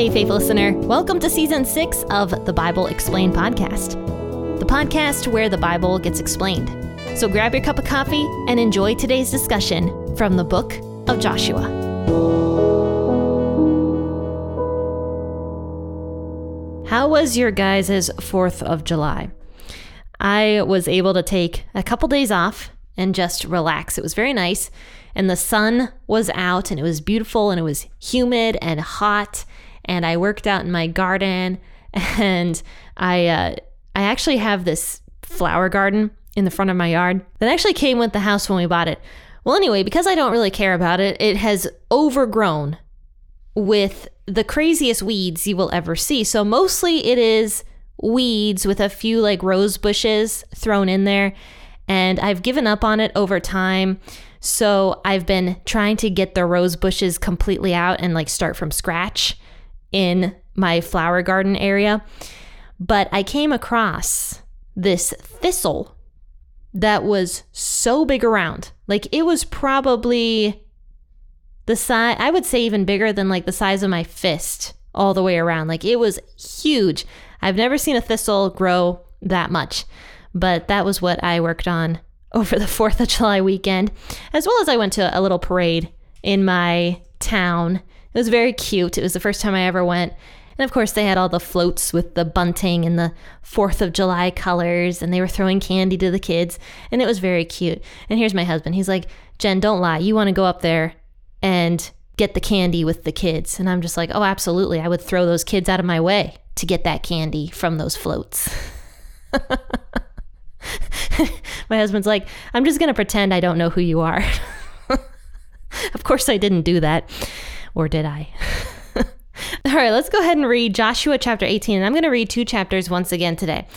Hey, faithful listener. Welcome to Season 6 of the Bible Explained podcast, the podcast where the Bible gets explained. So grab your cup of coffee and enjoy today's discussion from the book of Joshua. How was your guys' 4th of July? I was able to take a couple days off and just relax. It was very nice. And the sun was out and it was beautiful and it was humid and hot. And I worked out in my garden, and I actually have this flower garden in the front of my yard that actually came with the house when we bought it. Well, anyway, because I don't really care about it, it has overgrown with the craziest weeds you will ever see. So mostly it is weeds with a few like rose bushes thrown in there, and I've given up on it over time. So I've been trying to get the rose bushes completely out and like start from scratch in my flower garden area. But I came across this thistle that was so big around. Like it was probably the size, I would say even bigger than like the size of my fist all the way around. Like it was huge. I've never seen a thistle grow that much, but that was what I worked on over the 4th of July weekend, as well as I went to a little parade in my town. It was very cute. It was the first time I ever went. And of course, they had all the floats with the bunting and the 4th of July colors, and they were throwing candy to the kids, and it was very cute. And here's my husband. He's like, "Jen, don't lie. You want to go up there and get the candy with the kids." And I'm just like, "Oh, absolutely. I would throw those kids out of my way to get that candy from those floats." My husband's like, "I'm just going to pretend I don't know who you are." Of course, I didn't do that. Or did I? All right, let's go ahead and read Joshua chapter 18. And I'm going to read two chapters once again today,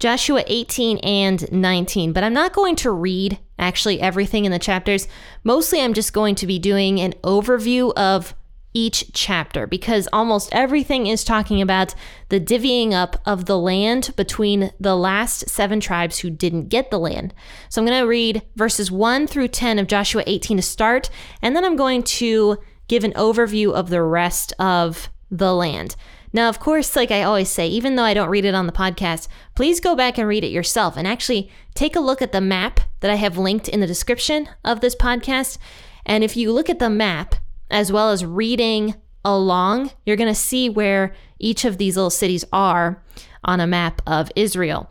Joshua 18 and 19. But I'm not going to read actually everything in the chapters. Mostly I'm just going to be doing an overview of each chapter because almost everything is talking about the divvying up of the land between the last 7 tribes who didn't get the land. So I'm going to read verses 1 through 10 of Joshua 18 to start, and then I'm going to give an overview of the rest of the land. Now, of course, like I always say, even though I don't read it on the podcast, please go back and read it yourself and actually take a look at the map that I have linked in the description of this podcast. And if you look at the map as well as reading along, you're going to see where each of these little cities are on a map of Israel.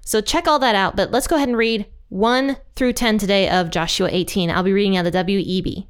So check all that out, but let's go ahead and read 1 through 10 today of Joshua 18. I'll be reading out the W.E.B.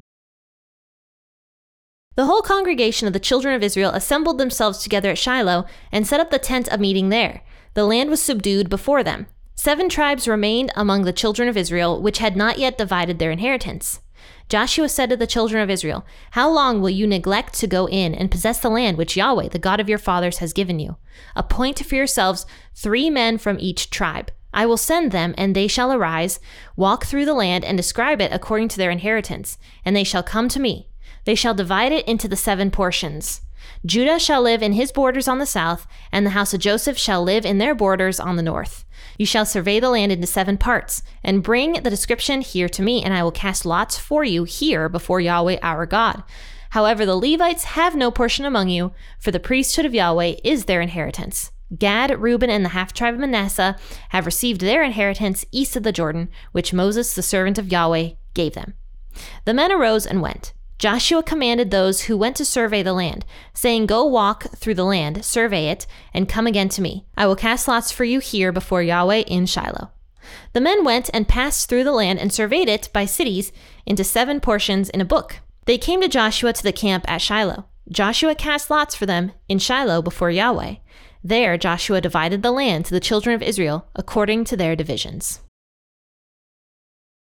The whole congregation of the children of Israel assembled themselves together at Shiloh and set up the tent of meeting there. The land was subdued before them. 7 tribes remained among the children of Israel, which had not yet divided their inheritance. Joshua said to the children of Israel, "How long will you neglect to go in and possess the land which Yahweh, the God of your fathers, has given you? Appoint for yourselves 3 men from each tribe. I will send them, and they shall arise, walk through the land, and describe it according to their inheritance, and they shall come to me. They shall divide it into the 7 portions. Judah shall live in his borders on the south, and the house of Joseph shall live in their borders on the north. You shall survey the land into 7 parts, and bring the description here to me, and I will cast lots for you here before Yahweh our God. However, the Levites have no portion among you, for the priesthood of Yahweh is their inheritance. Gad, Reuben, and the half-tribe of Manasseh have received their inheritance east of the Jordan, which Moses, the servant of Yahweh, gave them." The men arose and went. Joshua commanded those who went to survey the land, saying, "Go walk through the land, survey it, and come again to me. I will cast lots for you here before Yahweh in Shiloh." The men went and passed through the land and surveyed it by cities into 7 portions in a book. They came to Joshua to the camp at Shiloh. Joshua cast lots for them in Shiloh before Yahweh. There Joshua divided the land to the children of Israel according to their divisions.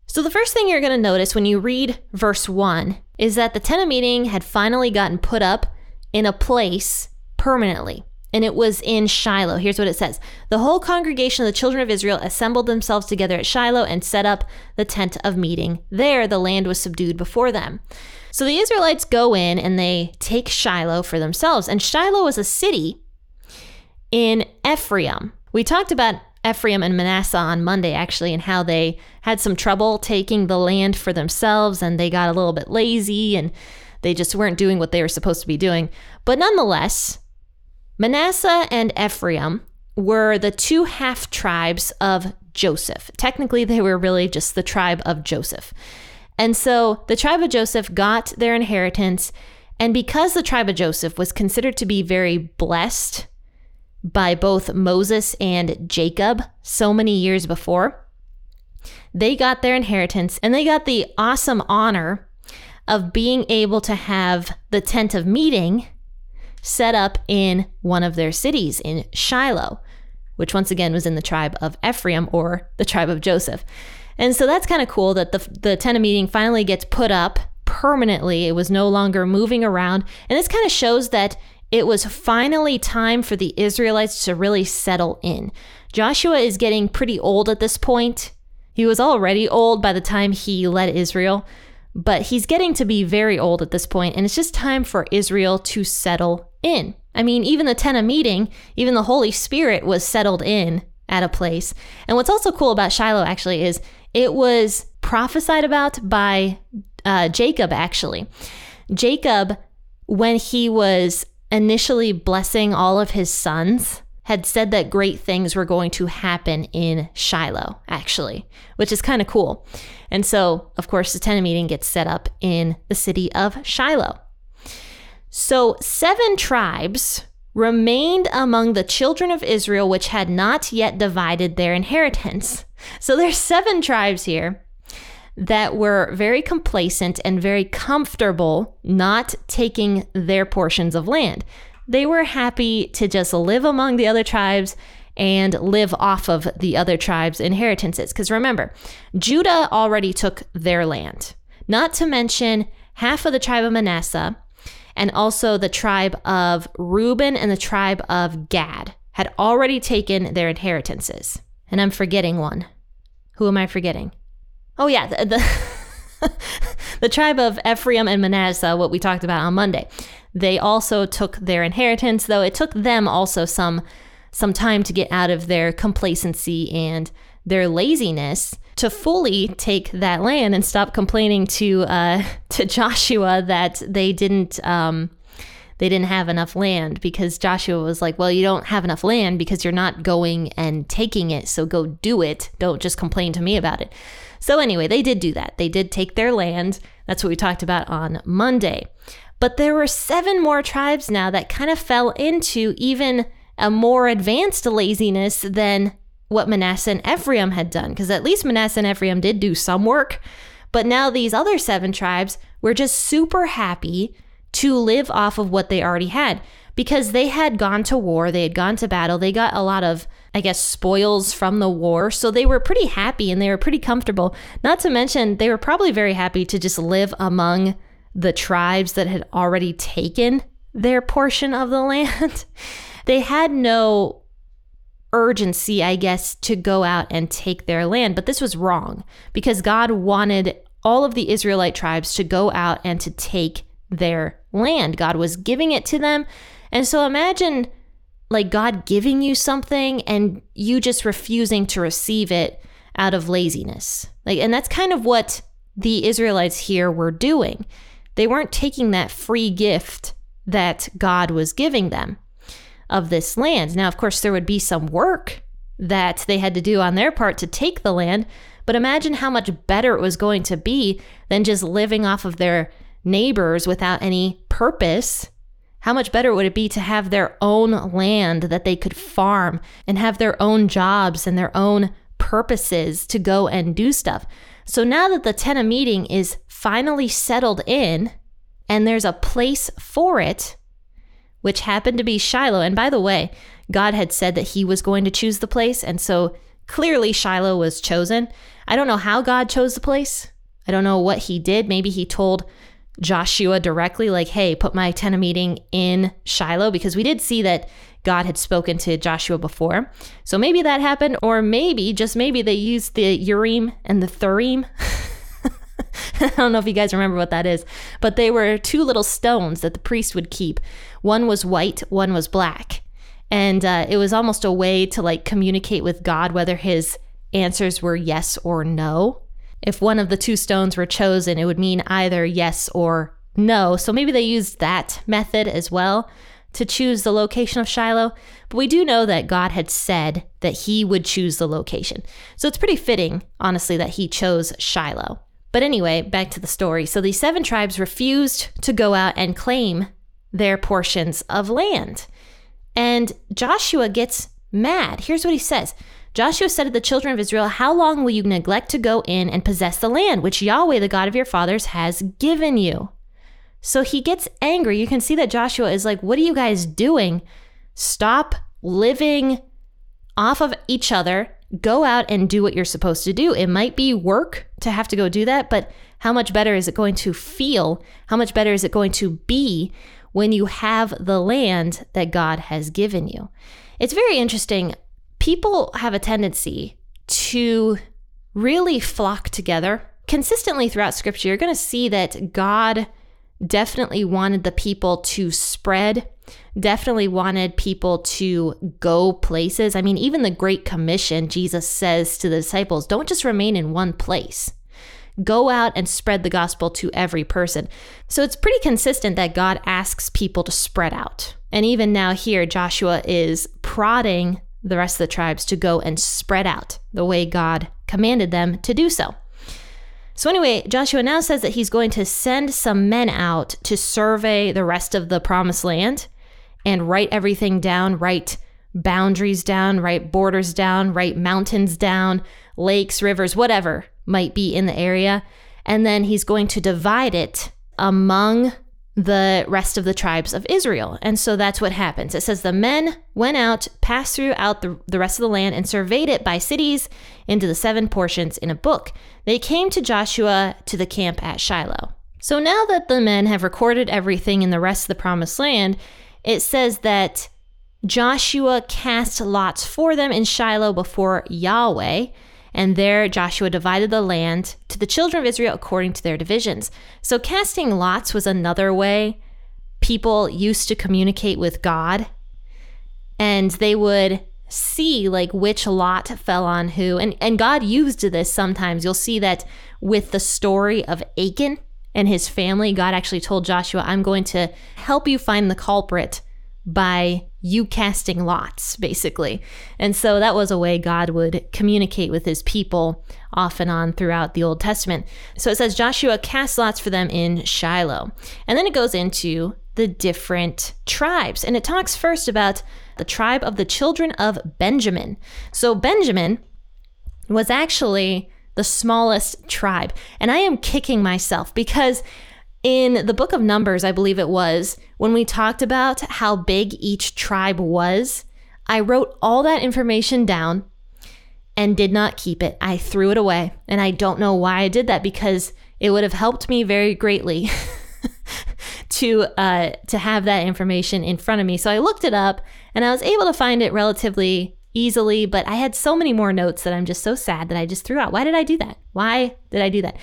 So the first thing you're going to notice when you read verse 1 is that the tent of meeting had finally gotten put up in a place permanently, and it was in Shiloh. Here's what it says. The whole congregation of the children of Israel assembled themselves together at Shiloh and set up the tent of meeting. There the land was subdued before them. So the Israelites go in and they take Shiloh for themselves, and Shiloh was a city in Ephraim. We talked about Ephraim and Manasseh on Monday, actually, and how they had some trouble taking the land for themselves, and they got a little bit lazy, and They just weren't doing what they were supposed to be doing. But nonetheless, Manasseh and Ephraim were the two half tribes of Joseph. Technically, they were really just the tribe of Joseph. And so the tribe of Joseph got their inheritance. And because the tribe of Joseph was considered to be very blessed by both Moses and Jacob so many years before, they got their inheritance and they got the awesome honor of being able to have the Tent of Meeting set up in one of their cities, in Shiloh, which once again was in the tribe of Ephraim, or the tribe of Joseph. And so that's kind of cool that the Tent of Meeting finally gets put up permanently. It was no longer moving around. And this kind of shows that it was finally time for the Israelites to really settle in. Joshua is getting pretty old at this point. He was already old by the time he led Israel, but he's getting to be very old at this point, and it's just time for Israel to settle in. I mean, even the Tent of Meeting, even the Holy Spirit was settled in at a place. And what's also cool about Shiloh, actually, is it was prophesied about by Jacob, actually. Jacob, when he was initially blessing all of his sons, had said that great things were going to happen in Shiloh, actually, which is kind of cool. And so, of course, the Tent of Meeting gets set up in the city of Shiloh. So 7 tribes remained among the children of Israel, which had not yet divided their inheritance. So there's 7 tribes here that were very complacent and very comfortable not taking their portions of land. They were happy to just live among the other tribes and live off of the other tribes' inheritances. Because remember, Judah already took their land, not to mention half of the tribe of Manasseh, and also the tribe of Reuben and the tribe of Gad had already taken their inheritances. And I'm forgetting one. Who am I forgetting? Oh, yeah, the tribe of Ephraim and Manasseh, what we talked about on Monday. They also took their inheritance, though it took them also some time to get out of their complacency and their laziness to fully take that land and stop complaining to Joshua that they didn't have enough land, because Joshua was like, well, you don't have enough land because you're not going and taking it, so go do it. Don't just complain to me about it. So anyway, they did do that. They did take their land. That's what we talked about on Monday. But there were 7 more tribes now that kind of fell into even a more advanced laziness than what Manasseh and Ephraim had done, because at least Manasseh and Ephraim did do some work. But now these other 7 tribes were just super happy to live off of what they already had, because they had gone to war, they had gone to battle, they got a lot of, I guess, spoils from the war. So they were pretty happy and they were pretty comfortable. Not to mention, they were probably very happy to just live among the tribes that had already taken their portion of the land. They had no urgency, I guess, to go out and take their land. But this was wrong, because God wanted all of the Israelite tribes to go out and to take their land. God was giving it to them. And so imagine, like, God giving you something and you just refusing to receive it out of laziness. Like, and that's kind of what the Israelites here were doing. They weren't taking that free gift that God was giving them of this land. Now, of course, there would be some work that they had to do on their part to take the land, but imagine how much better it was going to be than just living off of their neighbors without any purpose. How much better would it be to have their own land that they could farm and have their own jobs and their own purposes to go and do stuff? So now that the Tent of Meeting is finally settled in and there's a place for it, which happened to be Shiloh. And by the way, God had said that he was going to choose the place. And so clearly Shiloh was chosen. I don't know how God chose the place. I don't know what he did. Maybe he told Joshua directly, like, hey, put my Tent of Meeting in Shiloh, because we did see that God had spoken to Joshua before. So maybe that happened, or maybe, just maybe, they used the Urim and the Thurim. I don't know if you guys remember what that is, but they were 2 little stones that the priest would keep. One was white, one was black. And it was almost a way to, like, communicate with God whether his answers were yes or no. If one of the 2 stones were chosen, it would mean either yes or know. So maybe they used that method as well to choose the location of Shiloh. But we do know that God had said that he would choose the location. So it's pretty fitting, honestly, that he chose Shiloh. But anyway, back to the story. So these seven tribes refused to go out and claim their portions of land. And Joshua gets mad. Here's what he says. Joshua said to the children of Israel, "How long will you neglect to go in and possess the land, which Yahweh, the God of your fathers, has given you?" So he gets angry. You can see that Joshua is like, what are you guys doing? Stop living off of each other. Go out and do what you're supposed to do. It might be work to have to go do that, but how much better is it going to feel? How much better is it going to be when you have the land that God has given you? It's very interesting. People have a tendency to really flock together. Consistently throughout Scripture, you're going to see that God definitely wanted the people to spread, definitely wanted people to go places. I mean, even the Great Commission, Jesus says to the disciples, don't just remain in one place. Go out and spread the gospel to every person. So it's pretty consistent that God asks people to spread out. And even now here, Joshua is prodding the rest of the tribes to go and spread out the way God commanded them to do so. So anyway, Joshua now says that he's going to send some men out to survey the rest of the promised land and write everything down, write boundaries down, write borders down, write mountains down, lakes, rivers, whatever might be in the area. And then he's going to divide it among the rest of the tribes of Israel. And so that's what happens. It says the men went out, passed throughout the rest of the land and surveyed it by cities into the seven portions in a book. They came to Joshua to the camp at Shiloh. So now that the men have recorded everything in the rest of the promised land, it says that Joshua cast lots for them in Shiloh before Yahweh. And there Joshua divided the land to the children of Israel according to their divisions. So casting lots was another way people used to communicate with God. And they would see like which lot fell on who. And God used this sometimes. You'll see that with the story of Achan and his family. God actually told Joshua, I'm going to help you find the culprit by you casting lots, basically. And so that was a way God would communicate with his people off and on throughout the Old Testament. So it says Joshua cast lots for them in Shiloh. And then it goes into the different tribes. And it talks first about the tribe of the children of Benjamin. So Benjamin was actually the smallest tribe. And I am kicking myself because in the book of Numbers, I believe it was, when we talked about how big each tribe was, I wrote all that information down and did not keep it. I threw it away. And I don't know why I did that, because it would have helped me very greatly to have that information in front of me. So I looked it up and I was able to find it relatively easily, but I had so many more notes that I'm just so sad that I just threw out. Why did I do that? Why did I do that?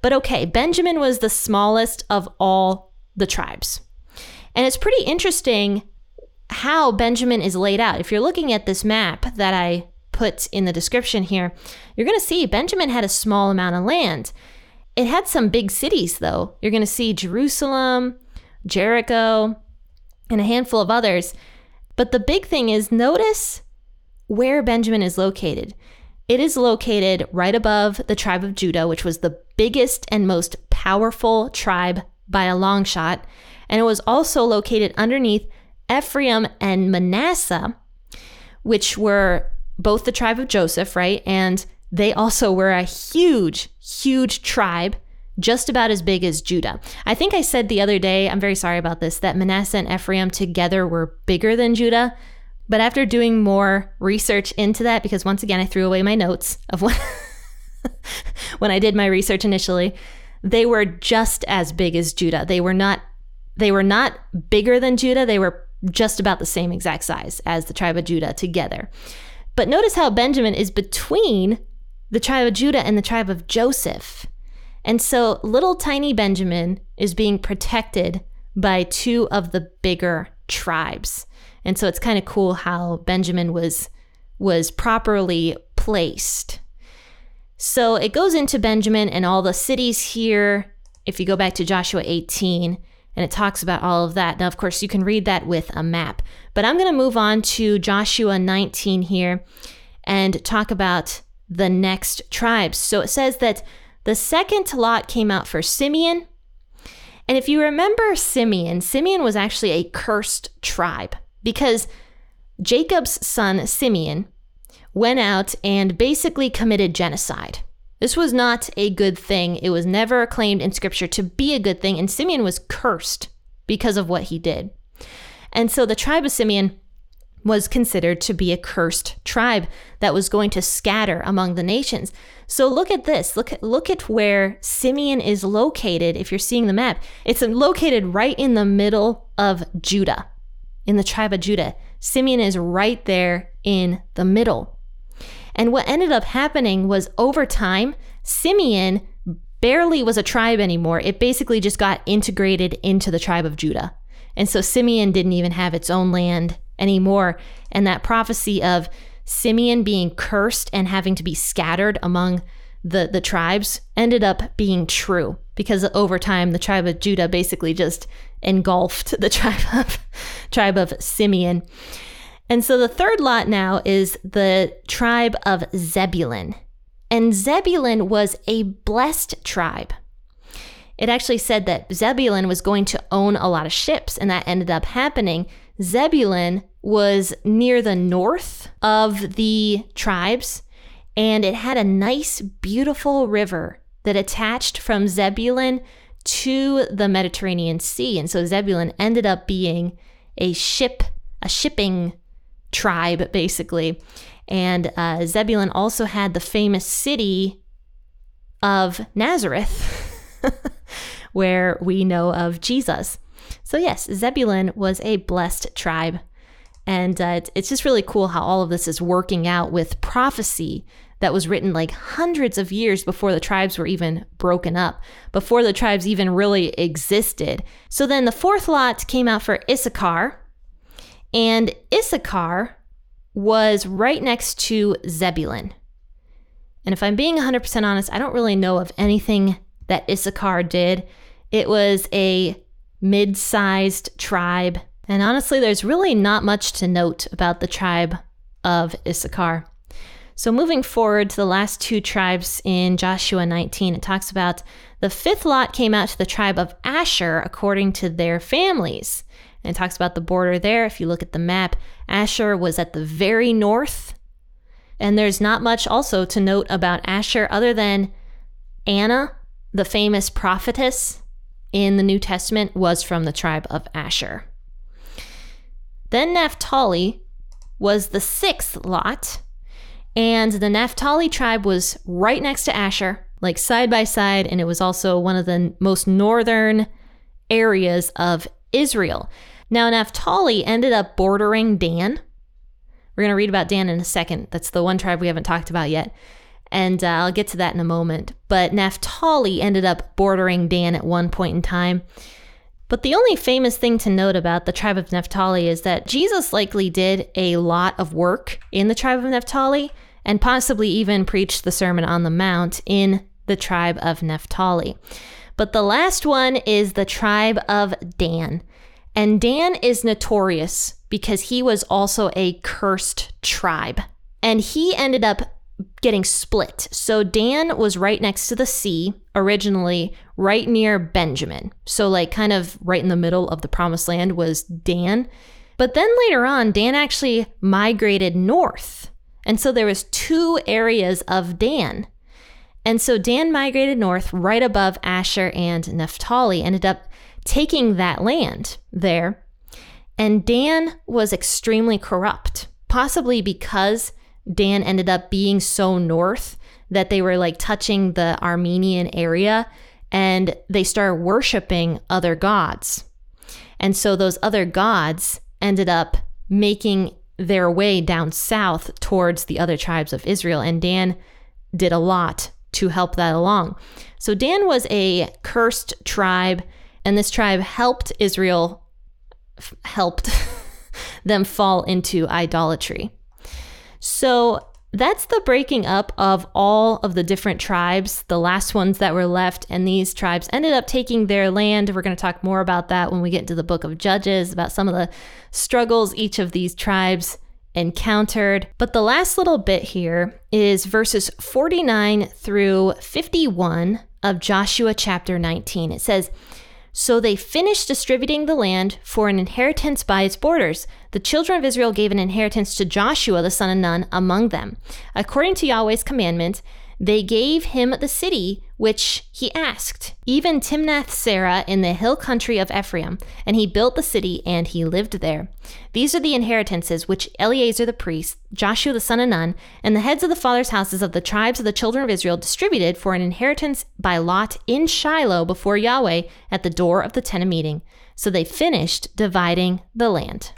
But okay, Benjamin was the smallest of all the tribes. And it's pretty interesting how Benjamin is laid out. If you're looking at this map that I put in the description here, you're going to see Benjamin had a small amount of land. It had some big cities, though. You're going to see Jerusalem, Jericho, and a handful of others. But the big thing is, notice where Benjamin is located. It is located right above the tribe of Judah, which was the biggest and most powerful tribe by a long shot. And it was also located underneath Ephraim and Manasseh, which were both the tribe of Joseph, right? And they also were a huge, huge tribe, just about as big as Judah. I think I said the other day, I'm very sorry about this, that Manasseh and Ephraim together were bigger than Judah. But after doing more research into that, because once again, I threw away my notes of when I did my research initially, they were just as big as Judah. They were not bigger than Judah. They were just about the same exact size as the tribe of Judah together. But notice how Benjamin is between the tribe of Judah and the tribe of Joseph. And so little tiny Benjamin is being protected by two of the bigger tribes. And so it's kind of cool how Benjamin was properly placed. So it goes into Benjamin and all the cities here if you go back to Joshua 18, and it talks about all of that. Now, of course, you can read that with a map. But I'm going to move on to Joshua 19 here and talk about the next tribes. So it says that the second lot came out for Simeon. And if you remember Simeon, Simeon was actually a cursed tribe because Jacob's son Simeon went out and basically committed genocide. This was not a good thing. It was never claimed in scripture to be a good thing. And Simeon was cursed because of what he did. And so the tribe of Simeon was considered to be a cursed tribe that was going to scatter among the nations. So look at this. Look at where Simeon is located. If you're seeing the map, it's located right in the middle of Judah, in the tribe of Judah. Simeon is right there in the middle. And what ended up happening was over time, Simeon barely was a tribe anymore. It basically just got integrated into the tribe of Judah. And so Simeon didn't even have its own land anymore. And that prophecy of Simeon being cursed and having to be scattered among the tribes ended up being true because over time, the tribe of Judah basically just engulfed the tribe of Simeon. And so the third lot now is the tribe of Zebulun. And Zebulun was a blessed tribe. It actually said that Zebulun was going to own a lot of ships, and that ended up happening. Zebulun was near the north of the tribes, and it had a nice, beautiful river that attached from Zebulun to the Mediterranean Sea. And so Zebulun ended up being a shipping tribe, basically. And Zebulun also had the famous city of Nazareth, where we know of Jesus. So yes, Zebulun was a blessed tribe. And it's just really cool how all of this is working out with prophecy that was written like hundreds of years before the tribes were even broken up, before the tribes even really existed. So then the fourth lot came out for Issachar. And Issachar was right next to Zebulun. And if I'm being 100% honest, I don't really know of anything that Issachar did. It was a mid-sized tribe. And honestly, there's really not much to note about the tribe of Issachar. So moving forward to the last two tribes in Joshua 19, it talks about the fifth lot came out to the tribe of Asher according to their families. And it talks about the border there. If you look at the map, Asher was at the very north. And there's not much also to note about Asher other than Anna, the famous prophetess in the New Testament, was from the tribe of Asher. Then Naphtali was the sixth lot. And the Naphtali tribe was right next to Asher, like side by side. And it was also one of the most northern areas of Israel. Now, Naphtali ended up bordering Dan. We're going to read about Dan in a second. That's the one tribe we haven't talked about yet. And I'll get to that in a moment. But Naphtali ended up bordering Dan at one point in time. But the only famous thing to note about the tribe of Naphtali is that Jesus likely did a lot of work in the tribe of Naphtali and possibly even preached the Sermon on the Mount in the tribe of Naphtali. But the last one is the tribe of Dan. And Dan is notorious because he was also a cursed tribe. And he ended up getting split. So Dan was right next to the sea, originally right near Benjamin. So like kind of right in the middle of the promised land was Dan. But then later on, Dan actually migrated north. And so there was two areas of Dan. And so Dan migrated north right above Asher and Naphtali, ended up taking that land there. And Dan was extremely corrupt, possibly because Dan ended up being so north that they were like touching the Armenian area and they started worshiping other gods. And so those other gods ended up making their way down south towards the other tribes of Israel. And Dan did a lot to help that along. So Dan was a cursed tribe, and this tribe helped Israel, helped them fall into idolatry. So That's the breaking up of all of the different tribes, the last ones that were left, and these tribes ended up taking their land. We're going to talk more about that when we get into the book of Judges, about some of the struggles each of these tribes encountered. But the last little bit here is verses 49 through 51 of Joshua chapter 19. It says, "So they finished distributing the land for an inheritance by its borders. The children of Israel gave an inheritance to Joshua, the son of Nun, among them. According to Yahweh's commandment, they gave him the city which he asked, even Timnath Sarah in the hill country of Ephraim. And he built the city and he lived there. These are the inheritances which Eleazar the priest, Joshua the son of Nun, and the heads of the fathers' houses of the tribes of the children of Israel distributed for an inheritance by lot in Shiloh before Yahweh at the door of the Tent of Meeting. So they finished dividing the land."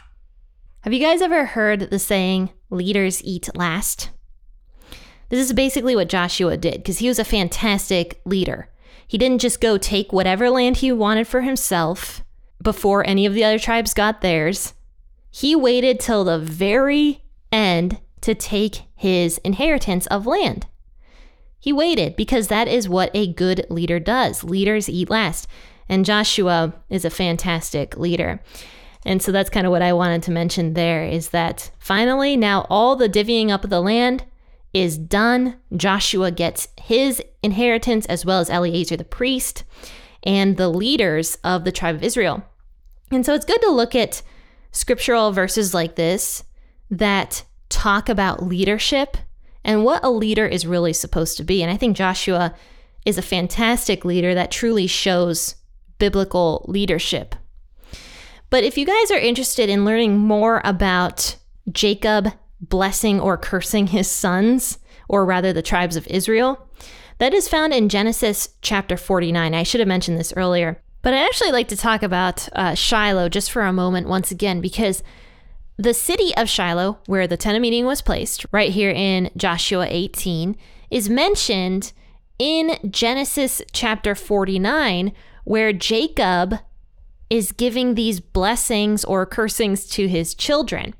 Have you guys ever heard the saying, "leaders eat last"? This is basically what Joshua did, because he was a fantastic leader. He didn't just go take whatever land he wanted for himself before any of the other tribes got theirs. He waited till the very end to take his inheritance of land. He waited because that is what a good leader does. Leaders eat last. And Joshua is a fantastic leader. And so that's kind of what I wanted to mention there, is that finally now all the divvying up of the land is done. Joshua gets his inheritance as well as Eleazar the priest and the leaders of the tribe of Israel. And so it's good to look at scriptural verses like this that talk about leadership and what a leader is really supposed to be. And I think Joshua is a fantastic leader that truly shows biblical leadership. But if you guys are interested in learning more about Jacob blessing or cursing his sons, or rather the tribes of Israel, that is found in Genesis chapter 49. I should have mentioned this earlier, but I actually like to talk about Shiloh just for a moment once again, because the city of Shiloh, where the Tent of Meeting was placed, right here in Joshua 18, is mentioned in Genesis chapter 49, where Jacob is giving these blessings or cursings to his children.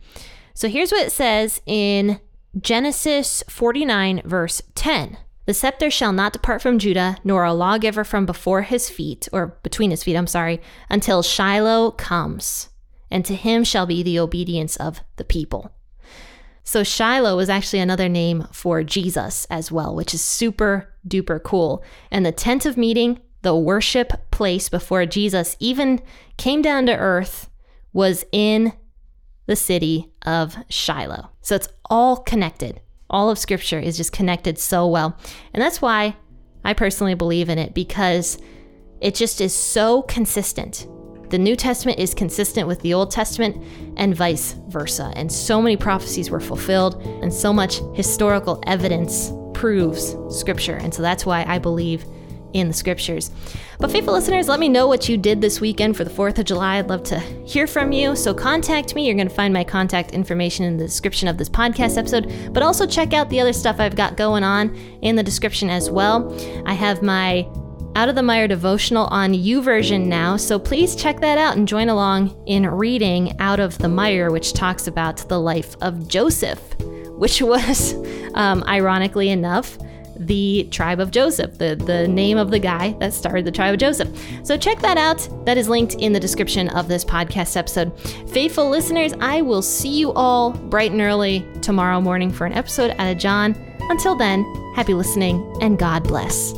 So here's what it says in Genesis 49, verse 10. "The scepter shall not depart from Judah, nor a lawgiver from before his feet," or between his feet, I'm sorry, "until Shiloh comes, and to him shall be the obedience of the people." So Shiloh was actually another name for Jesus as well, which is super duper cool. And the Tent of Meeting, the worship place before Jesus even came down to earth, was in the city of Shiloh. So it's all connected. All of scripture is just connected so well. And that's why I personally believe in it, because it just is so consistent. The New Testament is consistent with the Old Testament and vice versa. And so many prophecies were fulfilled, and so much historical evidence proves scripture. And so that's why I believe in the scriptures. But faithful listeners, let me know what you did this weekend for the 4th of July. I'd love to hear from you. So contact me. You're going to find my contact information in the description of this podcast episode, but also check out the other stuff I've got going on in the description as well. I have my Out of the Mire devotional on YouVersion now, so please check that out and join along in reading Out of the Mire, which talks about the life of Joseph, which was, ironically enough, the tribe of Joseph, the name of the guy that started the tribe of Joseph. So check that out. That is linked in the description of this podcast episode. Faithful listeners, I will see you all bright and early tomorrow morning for an episode out of John. Until then, happy listening and God bless.